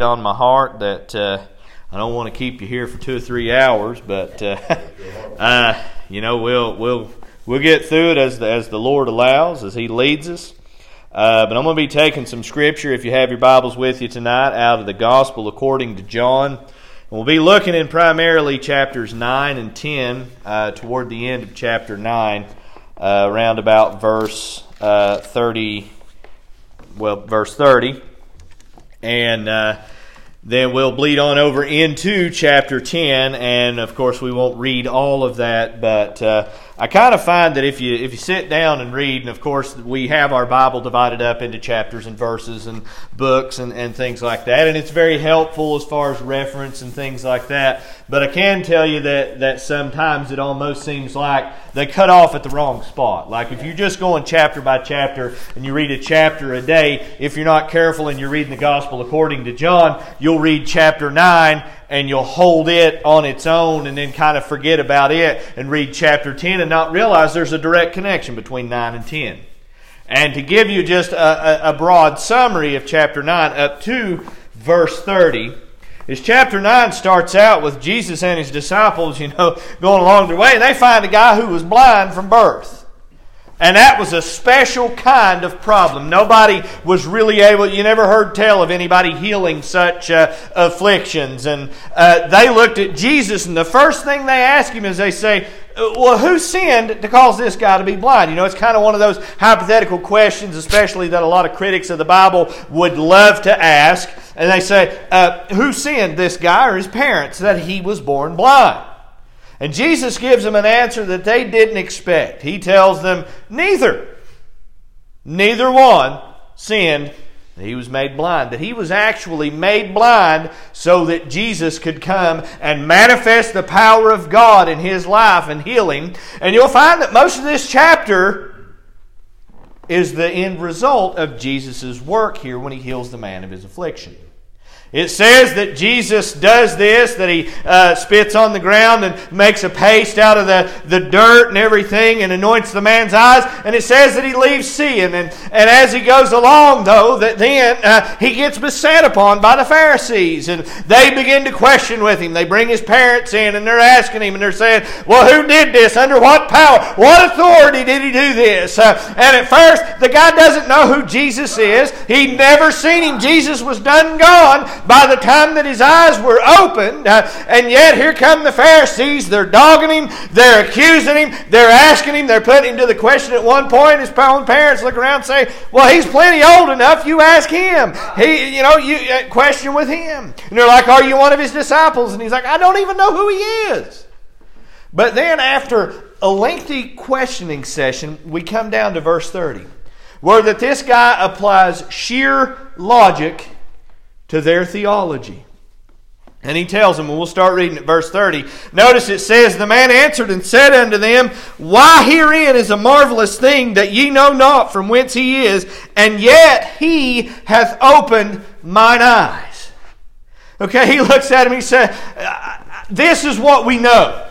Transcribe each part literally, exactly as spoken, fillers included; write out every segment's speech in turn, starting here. On my heart that uh, I don't want to keep you here for two or three hours, but uh, uh, you know we'll we'll we'll get through it as the, as the Lord allows, as He leads us. Uh, but I'm going to be taking some scripture, if you have your Bibles with you tonight, out of the Gospel according to John, and we'll be looking in primarily chapters nine and ten, uh, toward the end of chapter nine, uh, around about verse uh, thirty. Well, verse thirty. And uh, then we'll bleed on over into chapter ten, and of course we won't read all of that, but uh, I kind of find that if you if you sit down and read, and of course we have our Bible divided up into chapters and verses and books and, and things like that, and it's very helpful as far as reference and things like that, but I can tell you that, that sometimes it almost seems like they cut off at the wrong spot. Like if you're just going chapter by chapter and you read a chapter a day, if you're not careful and you're reading the Gospel according to John, you'll read chapter nine and you'll hold it on its own and then kind of forget about it and read chapter ten and not realize there's a direct connection between nine and ten. And to give you just a, a, a broad summary of chapter nine up to verse thirty, is chapter nine starts out with Jesus and His disciples, you know, going along their way, and they find a guy who was blind from birth. And that was a special kind of problem. Nobody was really able, you never heard tell of anybody healing such uh, afflictions. And uh, they looked at Jesus, and the first thing they asked Him is they say, well, who sinned to cause this guy to be blind? You know, it's kind of one of those hypothetical questions, especially that a lot of critics of the Bible would love to ask. And they say, uh, who sinned, this guy or his parents, that he was born blind? And Jesus gives them an answer that they didn't expect. He tells them, neither, neither one sinned that he was made blind. That he was actually made blind so that Jesus could come and manifest the power of God in his life and heal him. And you'll find that most of this chapter is the end result of Jesus' work here when he heals the man of his affliction. It says that Jesus does this, that He uh, spits on the ground and makes a paste out of the, the dirt and everything and anoints the man's eyes. And it says that He leaves seeing. And, and as He goes along, though, that then uh, He gets beset upon by the Pharisees. And they begin to question with Him. They bring His parents in and they're asking Him and they're saying, well, who did this? Under what power? What authority did He do this? Uh, and at first, the guy doesn't know who Jesus is. He'd never seen Him. Jesus was done and gone by the time that his eyes were opened, uh, and yet here come the Pharisees. They're dogging him, they're accusing him, they're asking him, they're putting him to the question at one point. His own parents look around and say, well, he's plenty old enough, you ask him. He, you know, you uh, question with him. And they're like, are you one of his disciples? And he's like, I don't even know who he is. But then after a lengthy questioning session, we come down to verse thirty, where that this guy applies sheer logic to their theology. And he tells them, and we'll start reading at verse thirty. Notice it says, the man answered and said unto them, why herein is a marvelous thing that ye know not from whence he is, and yet he hath opened mine eyes. Okay, he looks at him, he said, this is what we know.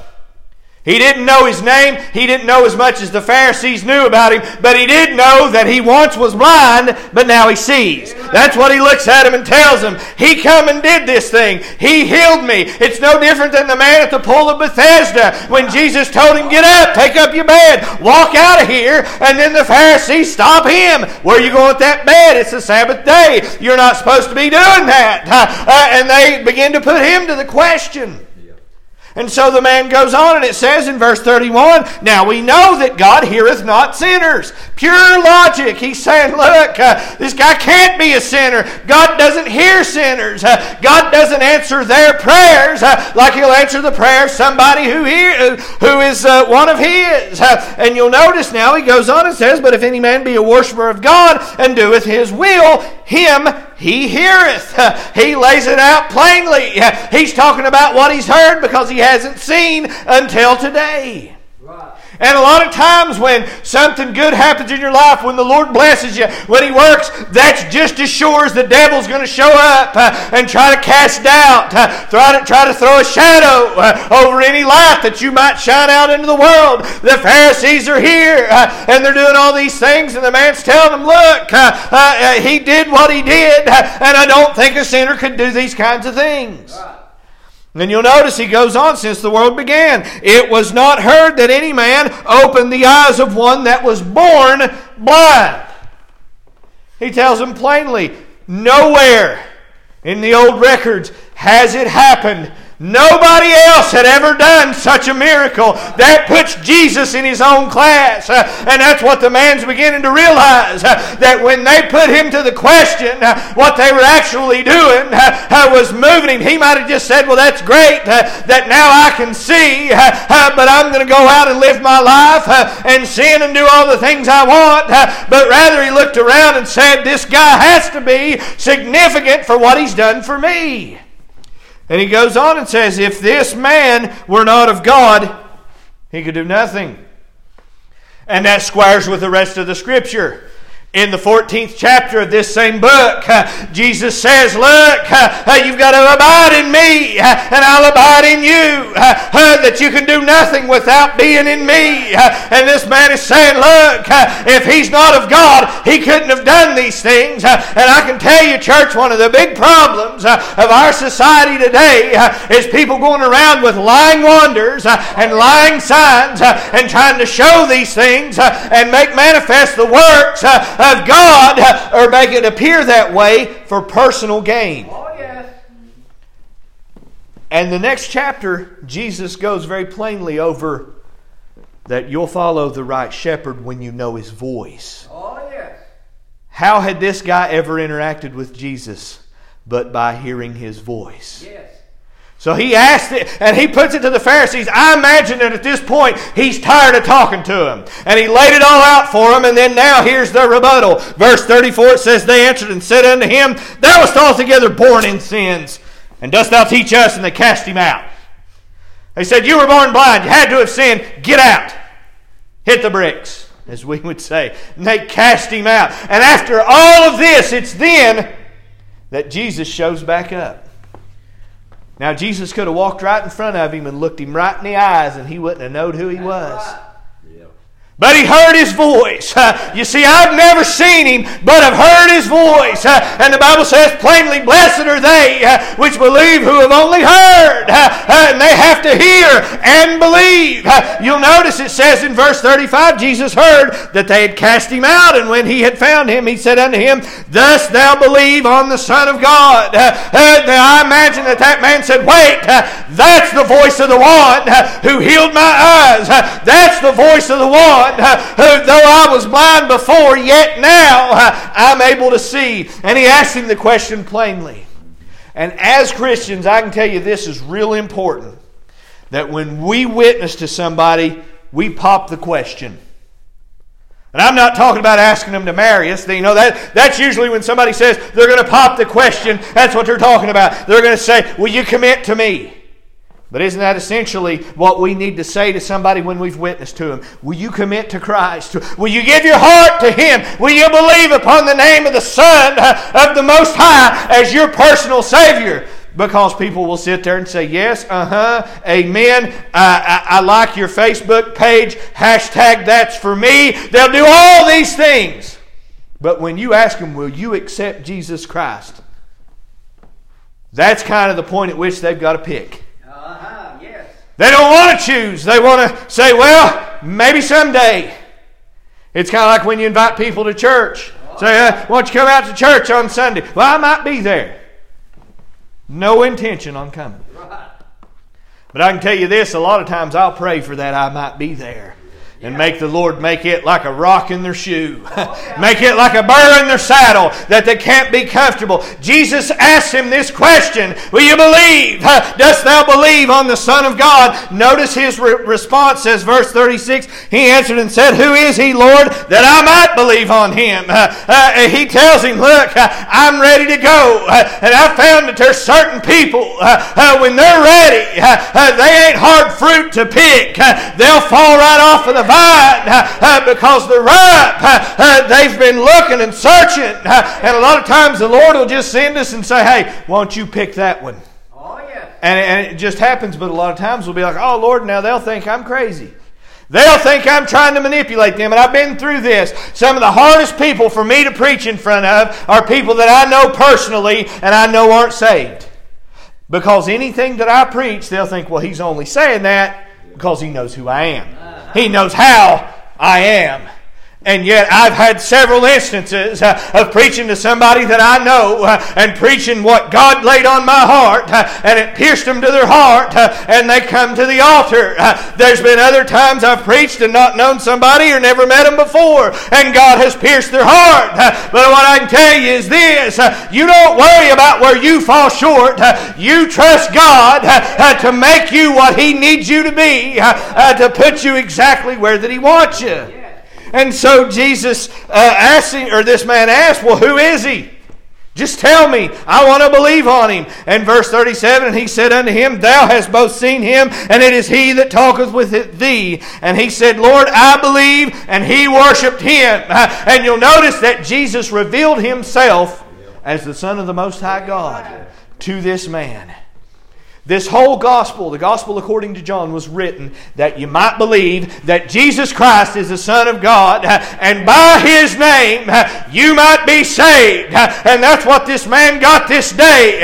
He didn't know his name. He didn't know as much as the Pharisees knew about him. But he did know that he once was blind, but now he sees. That's what he looks at him and tells him. He come and did this thing. He healed me. It's no different than the man at the pool of Bethesda when Jesus told him, get up, take up your bed, walk out of here. And then the Pharisees stop him. Where are you going with that bed? It's the Sabbath day. You're not supposed to be doing that. Uh, and they begin to put him to the question. And so the man goes on, and it says in verse thirty-one, now we know that God heareth not sinners. Pure logic. He's saying, look, uh, this guy can't be a sinner. God doesn't hear sinners. Uh, God doesn't answer their prayers uh, like He'll answer the prayer of somebody who, hear, who is uh, one of His. Uh, and you'll notice now he goes on and says, but if any man be a worshiper of God and doeth His will, him He heareth. He lays it out plainly. He's talking about what he's heard because he hasn't seen until today. Right. And a lot of times when something good happens in your life, when the Lord blesses you, when He works, that's just as sure as the devil's going to show up uh, and try to cast doubt, uh, try, to, try to throw a shadow uh, over any light that you might shine out into the world. The Pharisees are here uh, and they're doing all these things, and the man's telling them, look, uh, uh, he did what he did, uh, and I don't think a sinner could do these kinds of things. Right. And you'll notice he goes on, since the world began, it was not heard that any man opened the eyes of one that was born blind. He tells them plainly, nowhere in the old records has it happened. Nobody else had ever done such a miracle. That puts Jesus in His own class. Uh, and that's what the man's beginning to realize. Uh, that when they put him to the question, uh, what they were actually doing uh, uh, was moving him. He might have just said, well, that's great uh, that now I can see, uh, uh, but I'm going to go out and live my life uh, and sin and do all the things I want. Uh, but rather he looked around and said, this guy has to be significant for what he's done for me. And he goes on and says, if this man were not of God, he could do nothing. And that squares with the rest of the Scripture. In the fourteenth chapter of this same book, uh, Jesus says, look, uh, you've got to abide in me, uh, and I'll abide in you, uh, uh, that you can do nothing without being in me. Uh, and this man is saying, look, uh, if he's not of God, he couldn't have done these things. Uh, and I can tell you, church, one of the big problems uh, of our society today uh, is people going around with lying wonders uh, and lying signs uh, and trying to show these things uh, and make manifest the works uh, of God, or make it appear that way for personal gain. Oh, yes. And the next chapter, Jesus goes very plainly over that you'll follow the right shepherd when you know His voice. Oh, yes. How had this guy ever interacted with Jesus but by hearing His voice? Yes. So he asked it, and he puts it to the Pharisees. I imagine that at this point, he's tired of talking to them. And he laid it all out for them, and then now here's their rebuttal. Verse thirty-four, it says, they answered and said unto him, thou wast altogether born in sins, and dost thou teach us? And they cast him out. They said, you were born blind. You had to have sinned. Get out. Hit the bricks, as we would say. And they cast him out. And after all of this, it's then that Jesus shows back up. Now, Jesus could have walked right in front of him and looked him right in the eyes, and he wouldn't have known who he was. But he heard His voice. Uh, you see, I've never seen Him, but I've heard His voice. Uh, and the Bible says plainly, blessed are they uh, which believe who have only heard. Uh, uh, and they have to hear and believe. Uh, you'll notice it says in verse thirty-five, Jesus heard that they had cast him out. And when he had found him, he said unto him, dost thou believe on the Son of God? Uh, uh, now I imagine that that man said, wait, uh, that's the voice of the one uh, who healed my eyes. Uh, that's the voice of the one Uh, who, though I was blind before, yet now uh, I'm able to see. And he asked him the question plainly. And as Christians, I can tell you this is real important, that when we witness to somebody, we pop the question. And I'm not talking about asking them to marry us. You know, that, that's usually when somebody says they're going to pop the question. That's what they're talking about. They're going to say, will you commit to me? But isn't that essentially what we need to say to somebody when we've witnessed to him? Will you commit to Christ? Will you give your heart to Him? Will you believe upon the name of the Son of the Most High as your personal Savior? Because people will sit there and say, yes, uh-huh, amen, I, I, I like your Facebook page, hashtag that's for me. They'll do all these things. But when you ask them, will you accept Jesus Christ? That's kind of the point at which they've got to pick. They don't want to choose. They want to say, well, maybe someday. It's kind of like when you invite people to church. Say, uh, why don't you come out to church on Sunday? Well, I might be there. No intention on coming. But I can tell you this, a lot of times I'll pray for that I might be there. And make the Lord make it like a rock in their shoe. Make it like a burr in their saddle, that they can't be comfortable. Jesus asked him this question, will you believe? Dost thou believe on the Son of God? Notice his re- response says, verse thirty-six, he answered and said, who is he, Lord, that I might believe on him? Uh, uh, he tells him, look, I'm ready to go. Uh, and I found that there's certain people, uh, uh, when they're ready, uh, uh, they ain't hard fruit to pick. Uh, they'll fall right off of the divide uh, because they're ripe. Uh, they've been looking and searching. Uh, and a lot of times the Lord will just send us and say, hey, won't you pick that one? Oh, yeah. And, and it just happens, but a lot of times we'll be like, oh, Lord, now they'll think I'm crazy. They'll think I'm trying to manipulate them. And I've been through this. Some of the hardest people for me to preach in front of are people that I know personally and I know aren't saved. Because anything that I preach, they'll think, well, he's only saying that because he knows who I am. He knows how I am. And yet I've had several instances uh, of preaching to somebody that I know uh, and preaching what God laid on my heart uh, and it pierced them to their heart uh, and they come to the altar. Uh, there's been other times I've preached and not known somebody or never met them before and God has pierced their heart. Uh, but what I can tell you is this. Uh, you don't worry about where you fall short. Uh, you trust God uh, uh, to make you what He needs you to be, uh, uh, to put you exactly where that He wants you. Yeah. And so Jesus uh, asked him, or this man asked, well, who is he? Just tell me. I want to believe on him. And verse thirty-seven, and he said unto him, thou hast both seen him, and it is he that talketh with thee. And he said, Lord, I believe, and he worshipped him. And you'll notice that Jesus revealed himself as the Son of the Most High God to this man. This whole gospel, the gospel according to John, was written that you might believe that Jesus Christ is the Son of God, and by His name you might be saved. And that's what this man got this day,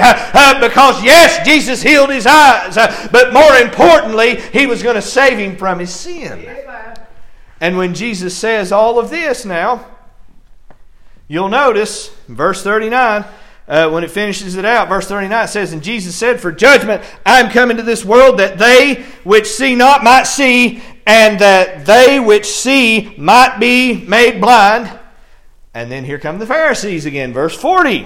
because yes, Jesus healed his eyes, but more importantly, He was going to save him from his sin. And when Jesus says all of this now, you'll notice in verse thirty-nine, Uh, when it finishes it out, verse thirty-nine says, and Jesus said, for judgment I am come into this world, that they which see not might see, and that they which see might be made blind. And then here come the Pharisees again, verse forty.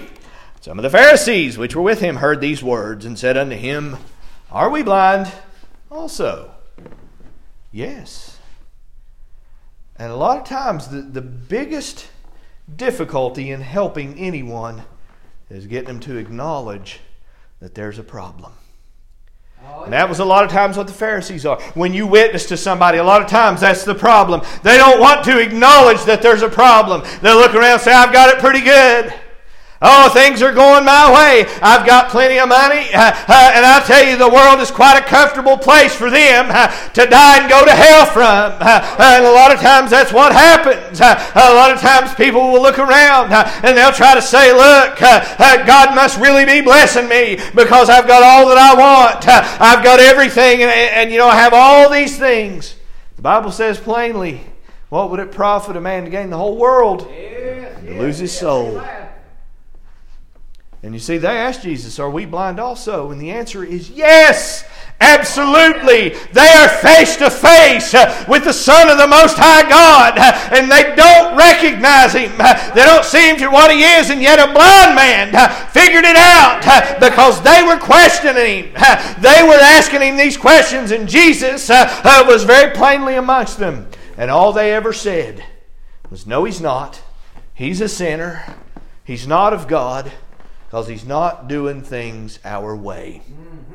Some of the Pharisees which were with him heard these words, and said unto him, are we blind also? Yes. And a lot of times the, the biggest difficulty in helping anyone is getting them to acknowledge that there's a problem. And that was a lot of times what the Pharisees are. When you witness to somebody, a lot of times that's the problem. They don't want to acknowledge that there's a problem. They look around and say, I've got it pretty good. Oh, things are going my way. I've got plenty of money. Uh, uh, and I tell you, the world is quite a comfortable place for them uh, to die and go to hell from. Uh, uh, and a lot of times that's what happens. Uh, a lot of times people will look around uh, and they'll try to say, look, uh, uh, God must really be blessing me because I've got all that I want. Uh, I've got everything and, and, and, you know, I have all these things. The Bible says plainly, what would it profit a man to gain the whole world yes, and to yes, lose his yes, soul? And you see, they asked Jesus, are we blind also? And the answer is yes, absolutely. They are face to face with the Son of the Most High God. And they don't recognize Him. They don't see Him for what He is. And yet a blind man figured it out because they were questioning Him. They were asking Him these questions. And Jesus was very plainly amongst them. And all they ever said was, no, He's not. He's a sinner. He's not of God. Because He's not doing things our way. Mm-hmm.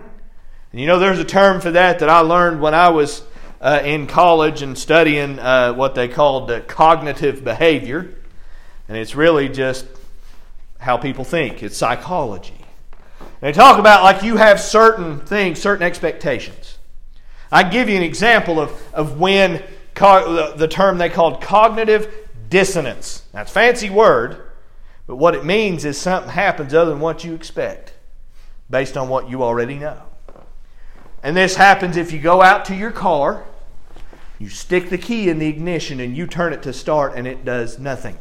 And you know, there's a term for that that I learned when I was uh, in college and studying uh, what they called uh, cognitive behavior. And it's really just how people think. It's psychology. And they talk about like you have certain things, certain expectations. I give you an example of, of when co- the term they called cognitive dissonance. That's a fancy word. But what it means is something happens other than what you expect based on what you already know. And this happens if you go out to your car, you stick the key in the ignition and you turn it to start and it does nothing.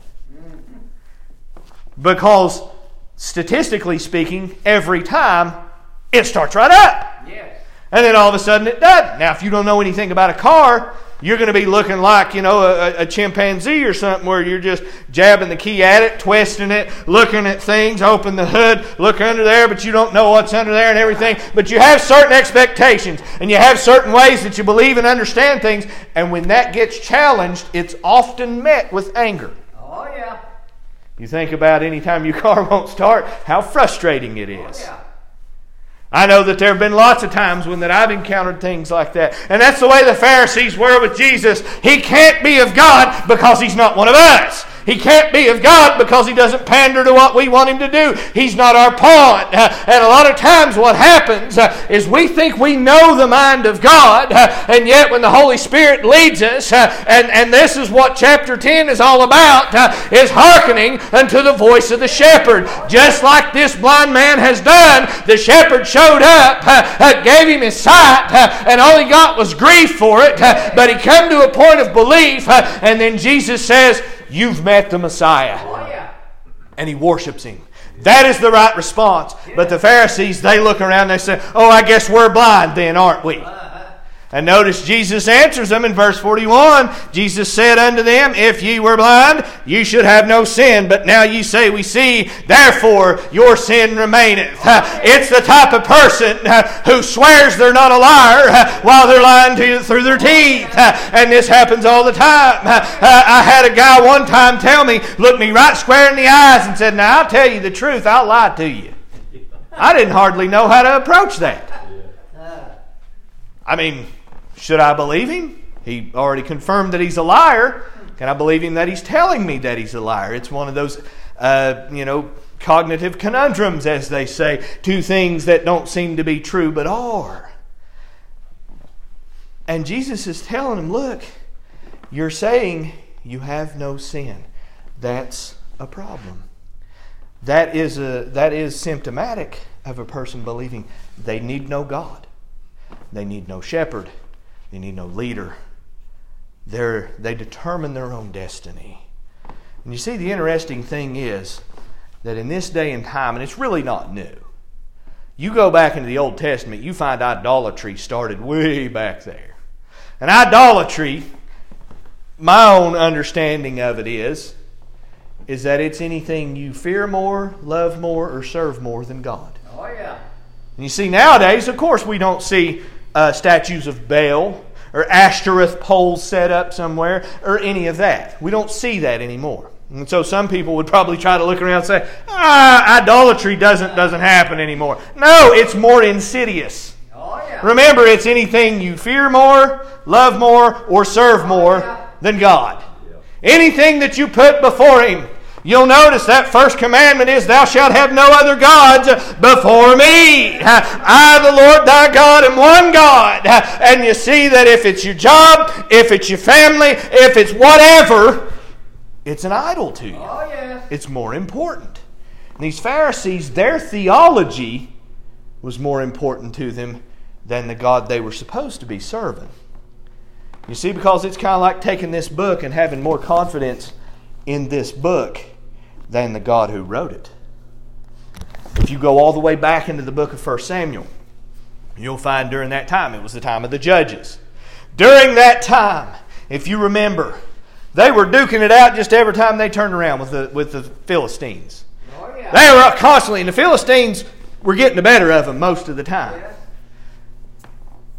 Because statistically speaking, every time it starts right up. Yes. And then all of a sudden it doesn't. Now if you don't know anything about a car, you're going to be looking like, you know, a, a chimpanzee or something where you're just jabbing the key at it, twisting it, looking at things, open the hood, look under there, but you don't know what's under there and everything. But you have certain expectations and you have certain ways that you believe and understand things. And when that gets challenged, it's often met with anger. Oh, yeah. You think about any time your car won't start, how frustrating it is. Oh, yeah. I know that there have been lots of times when that I've encountered things like that. And that's the way the Pharisees were with Jesus. He can't be of God because he's not one of us. He can't be of God because he doesn't pander to what we want him to do. He's not our pawn. Uh, and a lot of times what happens uh, is we think we know the mind of God, uh, and yet when the Holy Spirit leads us, uh, and, and this is what chapter ten is all about, uh, is hearkening unto the voice of the shepherd. Just like this blind man has done, the shepherd showed up, uh, uh, gave him his sight, uh, and all he got was grief for it, uh, but he came to a point of belief, uh, and then Jesus says, "You've met the Messiah." Oh, yeah. And he worships him. That is the right response. Yeah. But the Pharisees, they look around and they say, "Oh, I guess we're blind then, aren't we?" Uh-huh. And notice Jesus answers them in verse forty-one. Jesus said unto them, "If ye were blind, ye should have no sin. But now ye say, we see, therefore your sin remaineth." Uh, it's the type of person uh, who swears they're not a liar uh, while they're lying to you through their teeth. Uh, and this happens all the time. Uh, uh, I had a guy one time tell me, looked me right square in the eyes and said, "Now I'll tell you the truth, I'll lie to you." I didn't hardly know how to approach that. I mean, should I believe him? He already confirmed that he's a liar. Can I believe him that he's telling me that he's a liar? It's one of those, uh, you know, cognitive conundrums, as they say. Two things that don't seem to be true but are. And Jesus is telling him, look, you're saying you have no sin. That's a problem. That is a, that is symptomatic of a person believing they need no God. They need no shepherd. They need no leader. They're, they determine their own destiny. And you see, the interesting thing is that in this day and time, and it's really not new, you go back into the Old Testament, you find idolatry started way back there. And idolatry, my own understanding of it is, is that it's anything you fear more, love more, or serve more than God. Oh, yeah. And you see, nowadays, of course, we don't see Uh, statues of Baal or Ashtoreth poles set up somewhere or any of that. We don't see that anymore. And so some people would probably try to look around and say, ah, idolatry doesn't doesn't happen anymore. No, it's more insidious. Oh, yeah. Remember, it's anything you fear more, love more, or serve more oh, yeah. than God. Yeah. Anything that you put before him. You'll notice that first commandment is, "Thou shalt have no other gods before me. I, the Lord thy God, am one God." And you see that if it's your job, if it's your family, if it's whatever, it's an idol to you. Oh, yeah. It's more important. And these Pharisees, their theology was more important to them than the God they were supposed to be serving. You see, because it's kind of like taking this book and having more confidence in this book than the God who wrote it. If you go all the way back into the book of First Samuel, you'll find during that time, it was the time of the judges. During that time, if you remember, they were duking it out just every time they turned around with the, with the Philistines. Oh, yeah. They were up constantly, and the Philistines were getting the better of them most of the time. Yeah.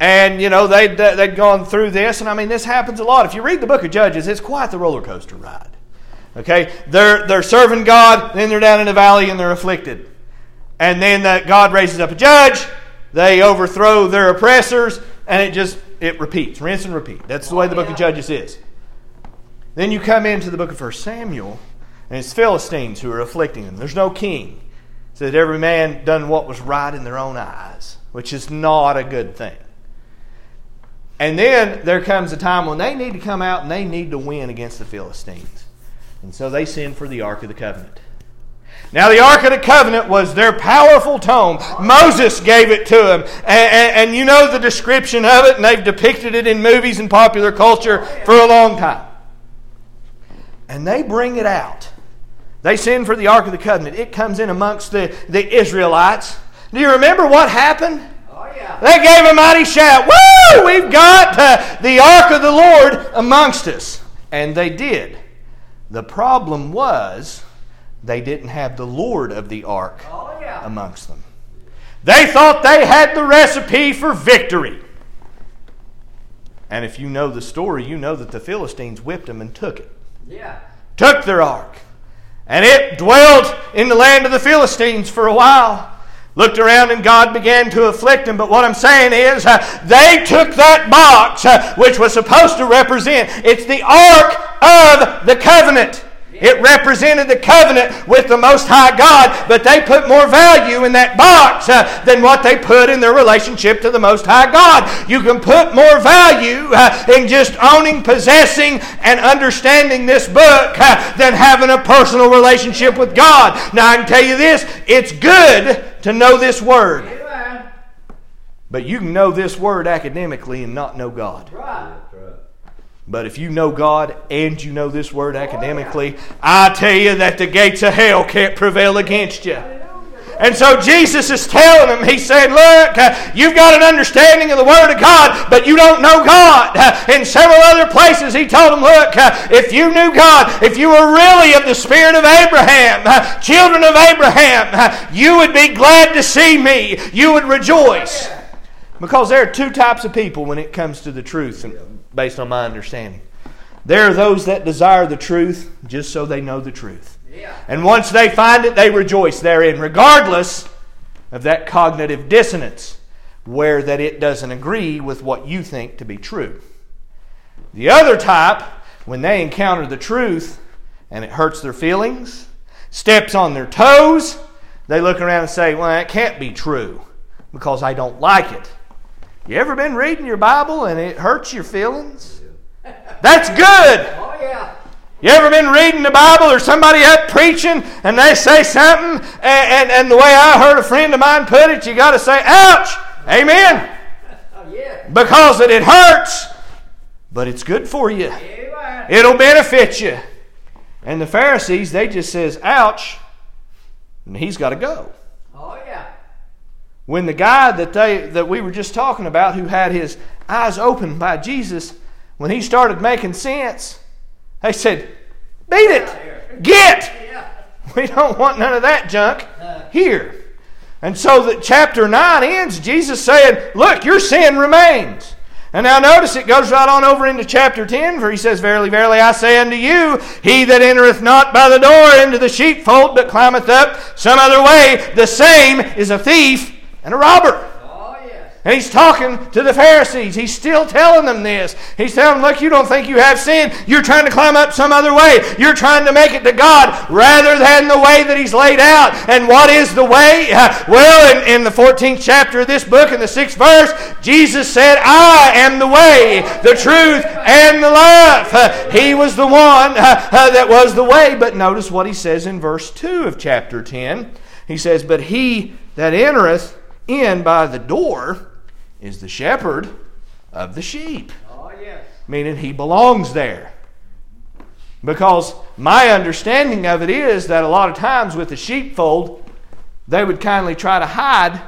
And, you know, they'd, they'd gone through this, and I mean, this happens a lot. If you read the book of Judges, it's quite the roller coaster ride. Okay, they're they're serving God, then they're down in the valley and they're afflicted. And then that God raises up a judge, they overthrow their oppressors, and it just, it repeats, rinse and repeat. That's the way the book of Judges is. Then you come into the book of First Samuel, and it's Philistines who are afflicting them. There's no king. So that every man done what was right in their own eyes, which is not a good thing. And then there comes a time when they need to come out and they need to win against the Philistines. And so they send for the Ark of the Covenant. Now the Ark of the Covenant was their powerful tome. Moses gave it to them. And, and, and you know the description of it, and they've depicted it in movies and popular culture for a long time. And they bring it out. They send for the Ark of the Covenant. It comes in amongst the, the Israelites. Do you remember what happened? They gave a mighty shout. Woo! We've got uh, the Ark of the Lord amongst us. And they did. The problem was they didn't have the Lord of the Ark oh, yeah. amongst them. They thought they had the recipe for victory. And if you know the story, you know that the Philistines whipped them and took it. Yeah. Took their Ark. And it dwelt in the land of the Philistines for a while. looked around and God began to afflict them. But what I'm saying is uh, they took that box uh, which was supposed to represent. It's the Ark of the Covenant. It represented the covenant with the Most High God, but they put more value in that box uh, than what they put in their relationship to the Most High God. You can put more value uh, in just owning, possessing, and understanding this book uh, than having a personal relationship with God. Now I can tell you this, it's good to know this Word. Amen. But you can know this Word academically and not know God. Right. But if you know God and you know this Word academically, I tell you that the gates of hell can't prevail against you. And so Jesus is telling them, He said, look, uh, you've got an understanding of the Word of God, but you don't know God. Uh, in several other places He told them, look, uh, if you knew God, if you were really of the spirit of Abraham, uh, children of Abraham, uh, you would be glad to see me. You would rejoice. Because there are two types of people when it comes to the truth, based on my understanding. There are those that desire the truth just so they know the truth. Yeah. And once they find it, they rejoice therein, regardless of that cognitive dissonance, where that it doesn't agree with what you think to be true. The other type, when they encounter the truth and it hurts their feelings, steps on their toes, they look around and say, well, that can't be true because I don't like it. You ever been reading your Bible and it hurts your feelings? That's good. Oh, yeah. You ever been reading the Bible or somebody up preaching and they say something and, and, and the way I heard a friend of mine put it, you got to say, ouch, amen. Oh, yeah. Because it, it hurts, but it's good for you. Yeah. It'll benefit you. And the Pharisees, they just says, ouch, and he's got to go. Oh, yeah. When the guy that they that we were just talking about who had his eyes opened by Jesus, when he started making sense, they said, beat it! Get! We don't want none of that junk here. And so that chapter nine ends, Jesus saying, look, your sin remains. And now notice it goes right on over into chapter ten, for He says, verily, verily, I say unto you, he that entereth not by the door into the sheepfold, but climbeth up some other way, the same is a thief and a robber. Oh, yes. And He's talking to the Pharisees. He's still telling them this. He's telling them, look, you don't think you have sin. You're trying to climb up some other way. You're trying to make it to God rather than the way that He's laid out. And what is the way? Well, in, in the fourteenth chapter of this book, in the sixth verse, Jesus said, I am the way, the truth, and the life. He was the one that was the way. But notice what He says in verse two of chapter ten. He says, but he that entereth in by the door is the shepherd of the sheep. Oh, yes. Meaning he belongs there. Because my understanding of it is that a lot of times with the sheepfold, they would kindly try to hide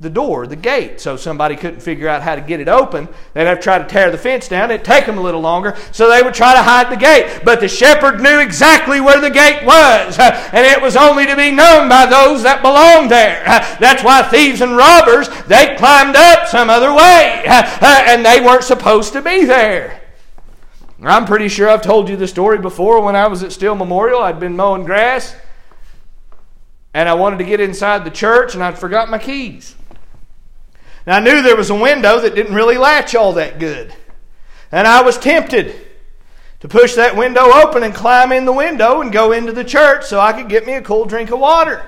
the door, the gate, so somebody couldn't figure out how to get it open. They'd have to try to tear the fence down. It'd take them a little longer, so they would try to hide the gate. But the shepherd knew exactly where the gate was, and it was only to be known by those that belonged there. That's why thieves and robbers, they climbed up some other way, and they weren't supposed to be there. I'm pretty sure I've told you the story before. When I was at Steele Memorial, I'd been mowing grass, and I wanted to get inside the church, and I'd forgot my keys. Now, I knew there was a window that didn't really latch all that good. And I was tempted to push that window open and climb in the window and go into the church so I could get me a cold drink of water.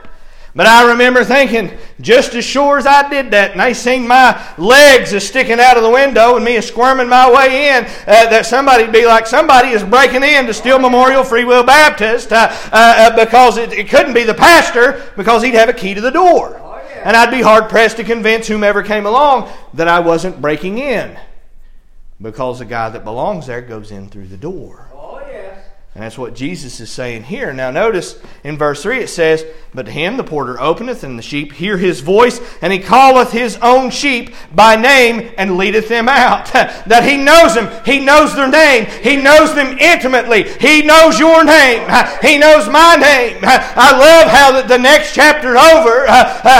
But I remember thinking, just as sure as I did that, and they seen my legs as sticking out of the window and me as squirming my way in, uh, that somebody would be like, somebody is breaking in to Steele Memorial Free Will Baptist uh, uh, because it, it couldn't be the pastor because he'd have a key to the door. And I'd be hard-pressed to convince whomever came along that I wasn't breaking in. Because the guy that belongs there goes in through the door. Oh, yes. And that's what Jesus is saying here. Now notice in verse three it says, but to him the porter openeth, and the sheep hear his voice, and he calleth his own sheep by name, and leadeth them out. That he knows them. He knows their name. He knows them intimately. He knows your name. He knows my name. I love how the next chapter over,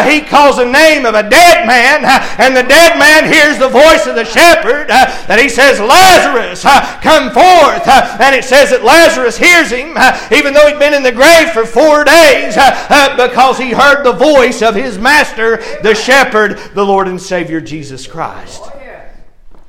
he calls the name of a dead man, and the dead man hears the voice of the shepherd, and he says, Lazarus, come forth. And it says that Lazarus Lazarus hears him, even though he'd been in the grave for four days, because he heard the voice of his master, the shepherd, the Lord and Savior Jesus Christ.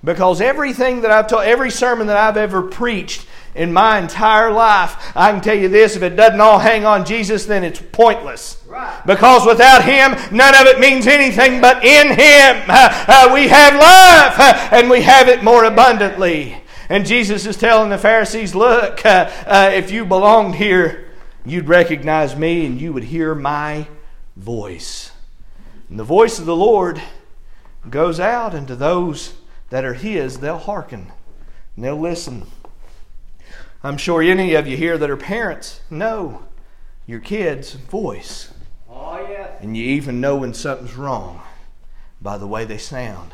Because everything that I've taught, every sermon that I've ever preached in my entire life, I can tell you this, if it doesn't all hang on Jesus, then it's pointless. Right. Because without Him, none of it means anything, but in Him uh, uh, we have life, uh, and we have it more abundantly. And Jesus is telling the Pharisees, look, uh, uh, if you belonged here, you'd recognize me and you would hear my voice. And the voice of the Lord goes out, and to those that are His, they'll hearken and they'll listen. I'm sure any of you here that are parents know your kid's voice. Oh, yes. And you even know when something's wrong by the way they sound.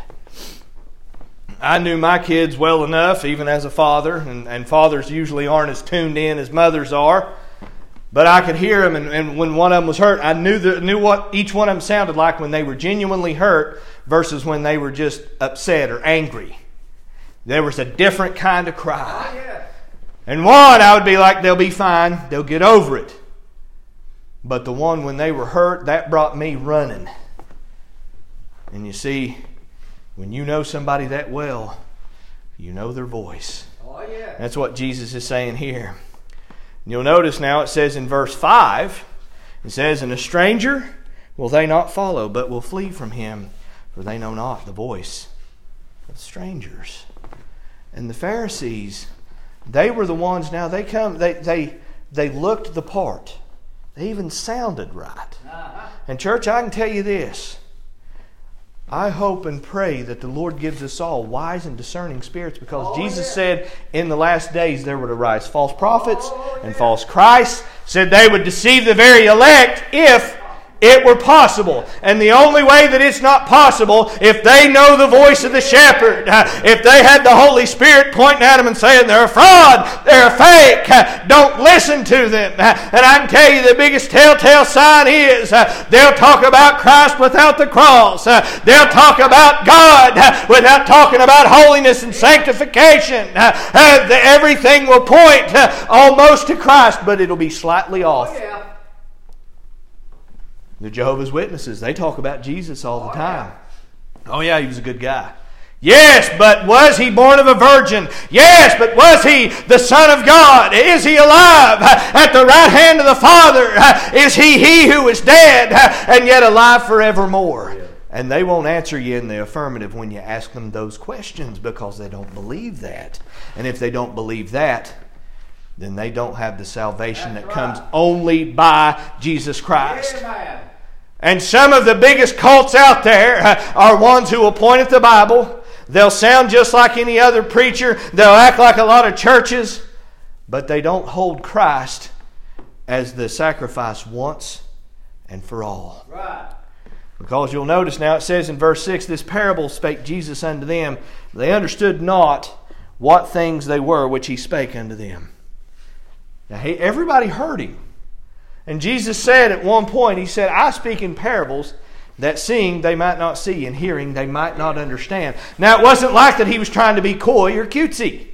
I knew my kids well enough, even as a father, and, and fathers usually aren't as tuned in as mothers are, but I could hear them, and, and when one of them was hurt, I knew the, knew what each one of them sounded like when they were genuinely hurt versus when they were just upset or angry. There was a different kind of cry. Oh, yeah. And one, I would be like, they'll be fine. They'll get over it. But the one when they were hurt, that brought me running. And you see, when you know somebody that well, you know their voice. Oh, yeah. That's what Jesus is saying here. And you'll notice now it says in verse five, it says, and a stranger will they not follow, but will flee from him, for they know not the voice of strangers. And the Pharisees, they were the ones now, they come, they they they looked the part. They even sounded right. Uh-huh. And church, I can tell you this. I hope and pray that the Lord gives us all wise and discerning spirits, because oh, Jesus yeah. said in the last days there would arise false prophets oh, yeah. and false Christs, said they would deceive the very elect if it were possible. And the only way that it's not possible, if they know the voice of the shepherd, if they had the Holy Spirit pointing at them and saying they're a fraud, they're a fake, don't listen to them. And I can tell you the biggest telltale sign is they'll talk about Christ without the cross. They'll talk about God without talking about holiness and sanctification. Everything will point almost to Christ, but it'll be slightly off. The Jehovah's Witnesses, they talk about Jesus all the time. Oh yeah, he was a good guy. Yes, but was he born of a virgin? Yes, but was he the Son of God? Is he alive at the right hand of the Father? Is he he who is dead and yet alive forevermore? And they won't answer you in the affirmative when you ask them those questions, because they don't believe that. And if they don't believe that, then they don't have the salvation That's that comes right. only by Jesus Christ. Amen. And some of the biggest cults out there are ones who will point at the Bible. They'll sound just like any other preacher. They'll act like a lot of churches. But they don't hold Christ as the sacrifice once and for all. Right. Because you'll notice now it says in verse six, this parable spake Jesus unto them. They understood not what things they were which he spake unto them. Now, he, everybody heard him. And Jesus said at one point, he said, I speak in parables, that seeing they might not see, and hearing they might not understand. Now, it wasn't like that he was trying to be coy or cutesy,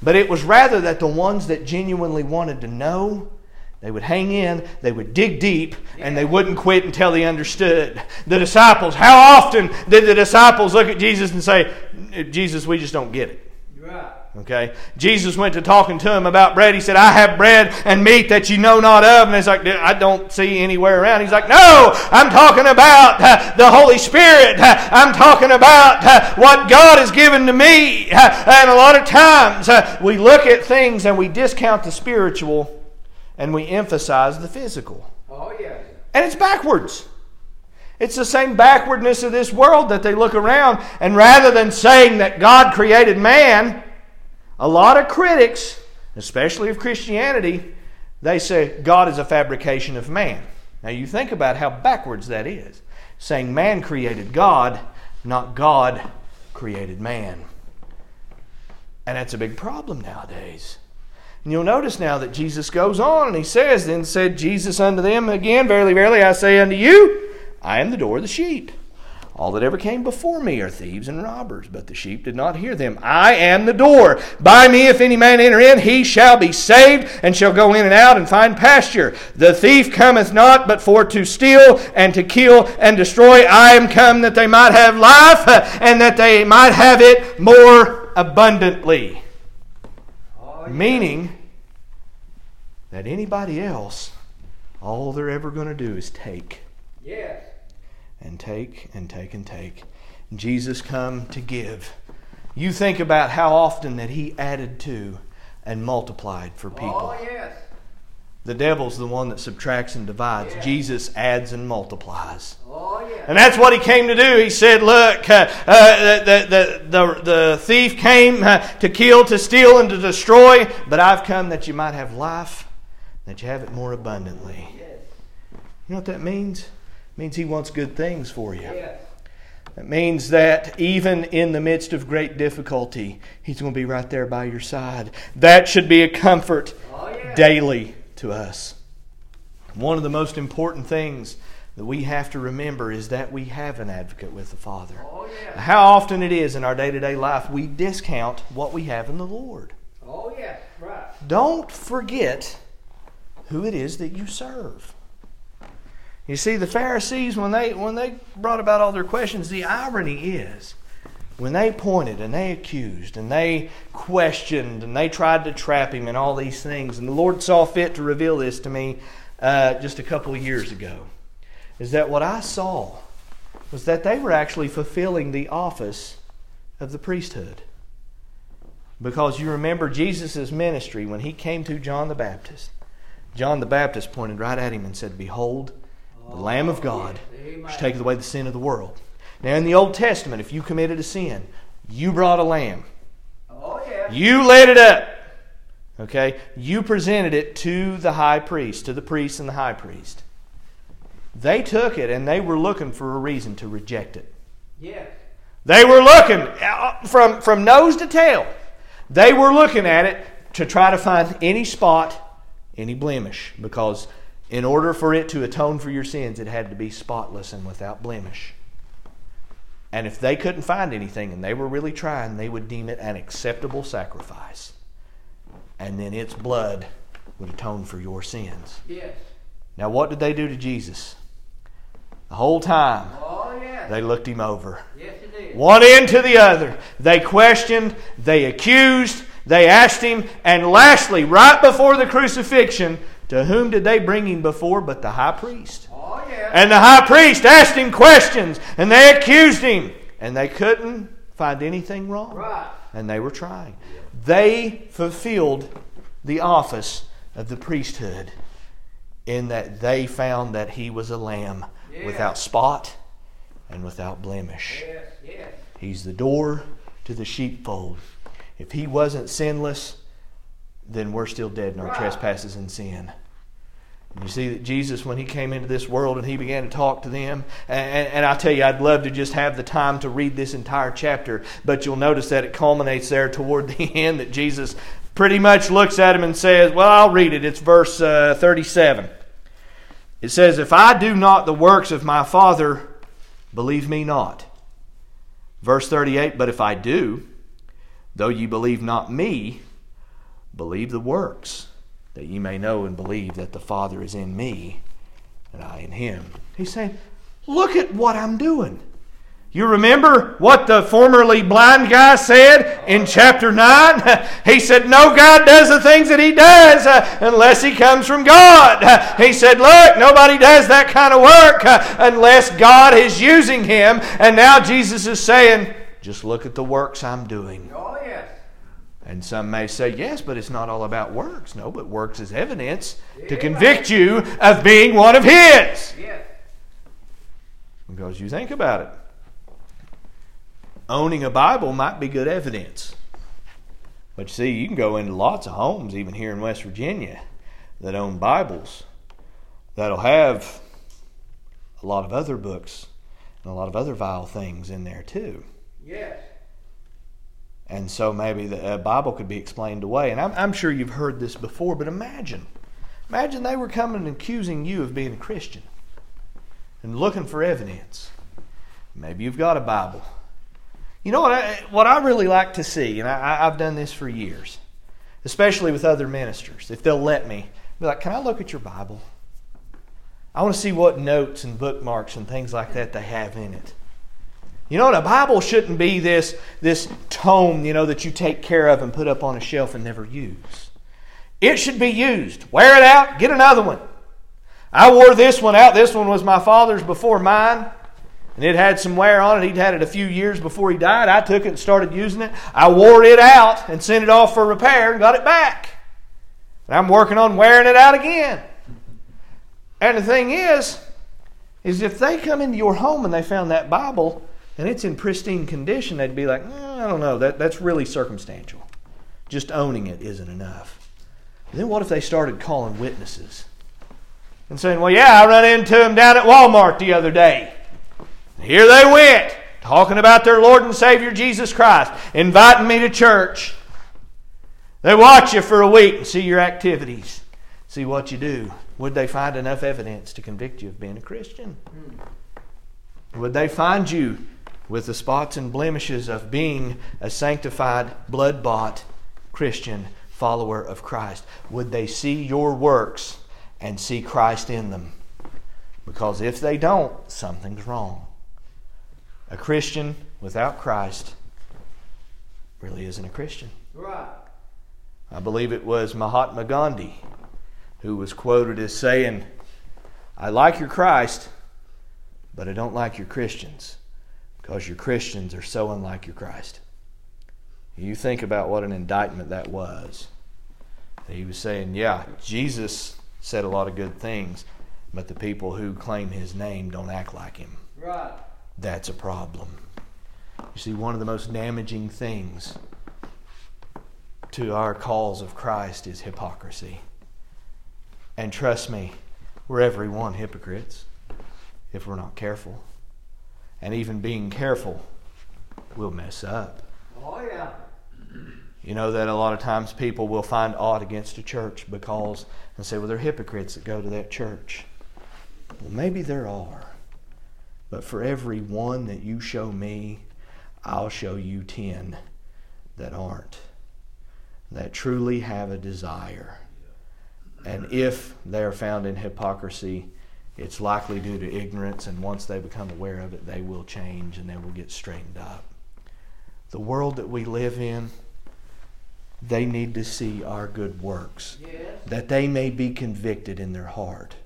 but it was rather that the ones that genuinely wanted to know, they would hang in, they would dig deep, and they wouldn't quit until they understood. The disciples, how often did the disciples look at Jesus and say, Jesus, we just don't get it? You're right. Okay, Jesus went to talking to him about bread. He said, I have bread and meat that you know not of. And he's like, I don't see anywhere around. He's like, no, I'm talking about uh, the Holy Spirit. Uh, I'm talking about uh, what God has given to me. Uh, and a lot of times uh, we look at things and we discount the spiritual and we emphasize the physical. Oh, yeah. And it's backwards. It's the same backwardness of this world that they look around, and rather than saying that God created man, a lot of critics, especially of Christianity, they say God is a fabrication of man. Now you think about how backwards that is. Saying man created God, not God created man. And that's a big problem nowadays. And you'll notice now that Jesus goes on and he says, Then said Jesus unto them again, Verily, verily, I say unto you, I am the door of the sheep. All that ever came before me are thieves and robbers, but the sheep did not hear them. I am the door. By me, if any man enter in, he shall be saved, and shall go in and out and find pasture. The thief cometh not, but for to steal, and to kill, and destroy. I am come that they might have life, and that they might have it more abundantly. Oh, yeah. Meaning that anybody else, all they're ever going to do is take. Yes. Yeah. And take and take and take. Jesus come to give. You think about how often that he added to and multiplied for people. Oh, yes. The devil's the one that subtracts and divides. Yeah. Jesus adds and multiplies. Oh, yeah. And that's what he came to do. He said, look, uh, uh, the, the, the, the thief came uh, to kill, to steal, and to destroy, but I've come that you might have life, that you have it more abundantly. Yes. You know what that means? Means he wants good things for you. Yes. It means that even in the midst of great difficulty, he's going to be right there by your side. That should be a comfort oh, yeah. daily to us. One of the most important things that we have to remember is that we have an advocate with the Father. Oh, yeah. How often it is in our day-to-day life we discount what we have in the Lord. Oh yeah, right. Don't forget who it is that you serve. You see, the Pharisees, when they when they brought about all their questions, the irony is when they pointed and they accused and they questioned and they tried to trap him and all these things, and the Lord saw fit to reveal this to me uh, just a couple of years ago, is that what I saw was that they were actually fulfilling the office of the priesthood. Because you remember Jesus' ministry when he came to John the Baptist. John the Baptist pointed right at him and said, "Behold, the Lamb of God, which taketh away the sin of the world." Now in the Old Testament, if you committed a sin, you brought a lamb. Oh, yeah. You led it up. Okay? You presented it to the high priest, to the priest and the high priest. They took it and they were looking for a reason to reject it. Yes. They were looking from, from nose to tail. They were looking at it to try to find any spot, any blemish, because in order for it to atone for your sins, it had to be spotless and without blemish. And if they couldn't find anything, and they were really trying, they would deem it an acceptable sacrifice. And then its blood would atone for your sins. Yes. Now what did they do to Jesus? The whole time, oh, yes. they looked him over. Yes, it did. One end to the other. They questioned, they accused, they asked him, and lastly, right before the crucifixion, to whom did they bring him before but the high priest? Oh, yeah. And the high priest asked him questions, and they accused him, and they couldn't find anything wrong. Right. And they were trying. Yeah. They fulfilled the office of the priesthood in that they found that he was a lamb yeah. without spot and without blemish. Yes, yes. He's the door to the sheepfold. If he wasn't sinless, then we're still dead in our trespasses and sin. And you see that Jesus, when he came into this world and he began to talk to them, and, and I tell you, I'd love to just have the time to read this entire chapter, but you'll notice that it culminates there toward the end that Jesus pretty much looks at him and says, well, I'll read it. It's verse uh, thirty-seven. It says, "If I do not the works of my Father, believe me not." Verse thirty-eight, "But if I do, though ye believe not me, believe the works, that ye may know and believe that the Father is in me, and I in him." He's saying, look at what I'm doing. You remember what the formerly blind guy said in chapter nine? He said, no God does the things that he does unless he comes from God. He said, look, nobody does that kind of work unless God is using him. And now Jesus is saying, just look at the works I'm doing. Oh, yes. And some may say, yes, but it's not all about works. No, but works is evidence yeah. to convict you of being one of his. Yeah. Because you think about it. Owning a Bible might be good evidence. But you see, you can go into lots of homes, even here in West Virginia, that own Bibles that'll have a lot of other books and a lot of other vile things in there too. Yes. Yeah. And so maybe the Bible could be explained away. And I'm, I'm sure you've heard this before, but imagine. Imagine they were coming and accusing you of being a Christian and looking for evidence. Maybe you've got a Bible. You know what I, what I really like to see, and I, I've done this for years, especially with other ministers, if they'll let me, I'll be like, can I look at your Bible? I want to see what notes and bookmarks and things like that they have in it. You know, the Bible shouldn't be this, this tome, you know, that you take care of and put up on a shelf and never use. It should be used. Wear it out, get another one. I wore this one out. This one was my father's before mine. And it had some wear on it. He'd had it a few years before he died. I took it and started using it. I wore it out and sent it off for repair and got it back. And I'm working on wearing it out again. And the thing is, is if they come into your home and they found that Bible and it's in pristine condition, they'd be like, eh, I don't know, that, that's really circumstantial. Just owning it isn't enough. And then what if they started calling witnesses and saying, well, yeah, I run into them down at Walmart the other day. Here they went, talking about their Lord and Savior Jesus Christ, inviting me to church. They watch you for a week and see your activities, see what you do. Would they find enough evidence to convict you of being a Christian? Would they find you with the spots and blemishes of being a sanctified, blood-bought Christian follower of Christ? Would they see your works and see Christ in them? Because if they don't, something's wrong. A Christian without Christ really isn't a Christian. Right. I believe it was Mahatma Gandhi who was quoted as saying, I like your Christ, but I don't like your Christians, because your Christians are so unlike your Christ. You think about what an indictment that was. He was saying, yeah, Jesus said a lot of good things, but the people who claim His name don't act like Him. Right. That's a problem. You see, one of the most damaging things to our cause of Christ is hypocrisy. And trust me, we're every one hypocrites if we're not careful. And even being careful, we'll mess up. Oh, yeah. You know that a lot of times people will find aught against a church because and say, well, they're hypocrites that go to that church. Well, maybe there are. But for every one that you show me, I'll show you ten that aren't, that truly have a desire. And if they're found in hypocrisy, it's likely due to ignorance, and once they become aware of it, they will change and they will get straightened up. The world that we live in, they need to see our good works, yes, that they may be convicted in their heart,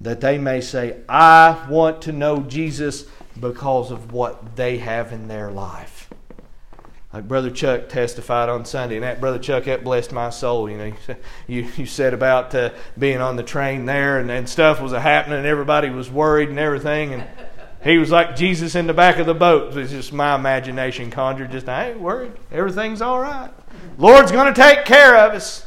that they may say, I want to know Jesus because of what they have in their life. Like Brother Chuck testified on Sunday, and that Brother Chuck, that blessed my soul. You know, you, you said about uh, being on the train there, and, and stuff was happening, and everybody was worried and everything, and he was like Jesus in the back of the boat. It's just my imagination conjured. Just, I ain't worried. Everything's all right. Lord's going to take care of us.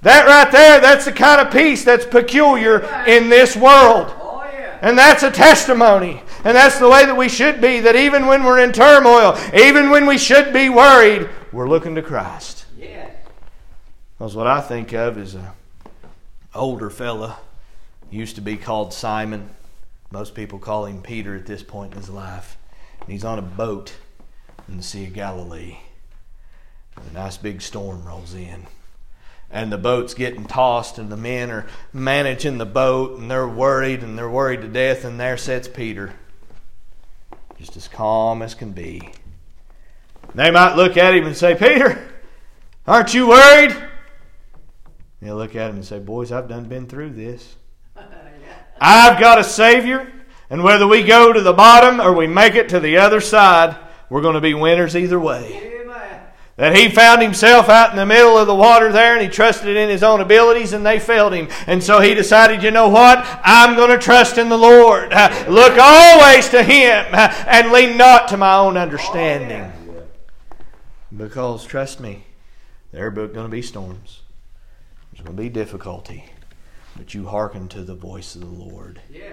That right there, that's the kind of peace that's peculiar in this world. Oh, yeah. And that's a testimony. And that's the way that we should be, that even when we're in turmoil, even when we should be worried, we're looking to Christ. Yeah. Because what I think of is an older fella, used to be called Simon. Most people call him Peter at this point in his life. And he's on a boat in the Sea of Galilee. And a nice big storm rolls in. And the boat's getting tossed, and the men are managing the boat, and they're worried, and they're worried to death, and there sits Peter, just as calm as can be. And they might look at him and say, Peter, aren't you worried? And they'll look at him and say, boys, I've done been through this. I've got a Savior, and whether we go to the bottom or we make it to the other side, we're going to be winners either way. That he found himself out in the middle of the water there, and he trusted in his own abilities, and they failed him. And so he decided, you know what? I'm going to trust in the Lord. Look always to Him and lean not to my own understanding. Oh, yeah. Because, trust me, there are going to be storms. There's going to be difficulty. But you hearken to the voice of the Lord. Yeah.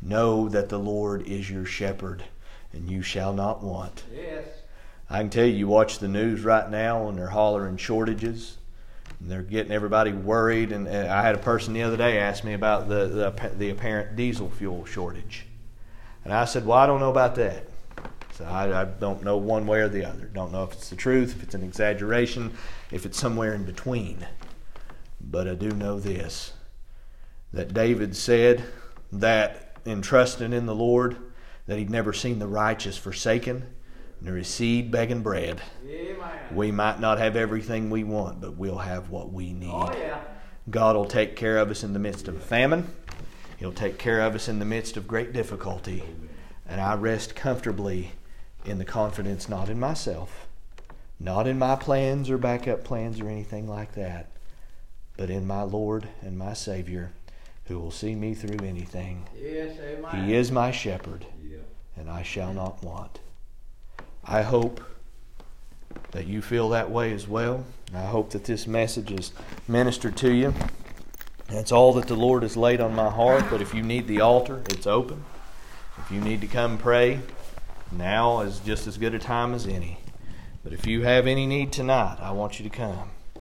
Know that the Lord is your shepherd, and you shall not want. Yes. I can tell you, you watch the news right now and they're hollering shortages. And they're getting everybody worried. And I had a person the other day ask me about the, the, the apparent diesel fuel shortage. And I said, well, I don't know about that. So I, I don't know one way or the other. Don't know if it's the truth, if it's an exaggeration, if it's somewhere in between. But I do know this, that David said that in trusting in the Lord, that he'd never seen the righteous forsaken, nor his seed begging bread. Amen. We might not have everything we want, but we'll have what we need. Oh, yeah. God will take care of us in the midst of famine. He'll take care of us in the midst of great difficulty. And I rest comfortably in the confidence, not in myself, not in my plans or backup plans or anything like that, but in my Lord and my Savior, who will see me through anything. Yes, amen. He is my shepherd, yeah. and I shall not want. I hope that you feel that way as well. I hope that this message is ministered to you. That's all that the Lord has laid on my heart, but if you need the altar, it's open. If you need to come pray, now is just as good a time as any. But if you have any need tonight, I want you to come.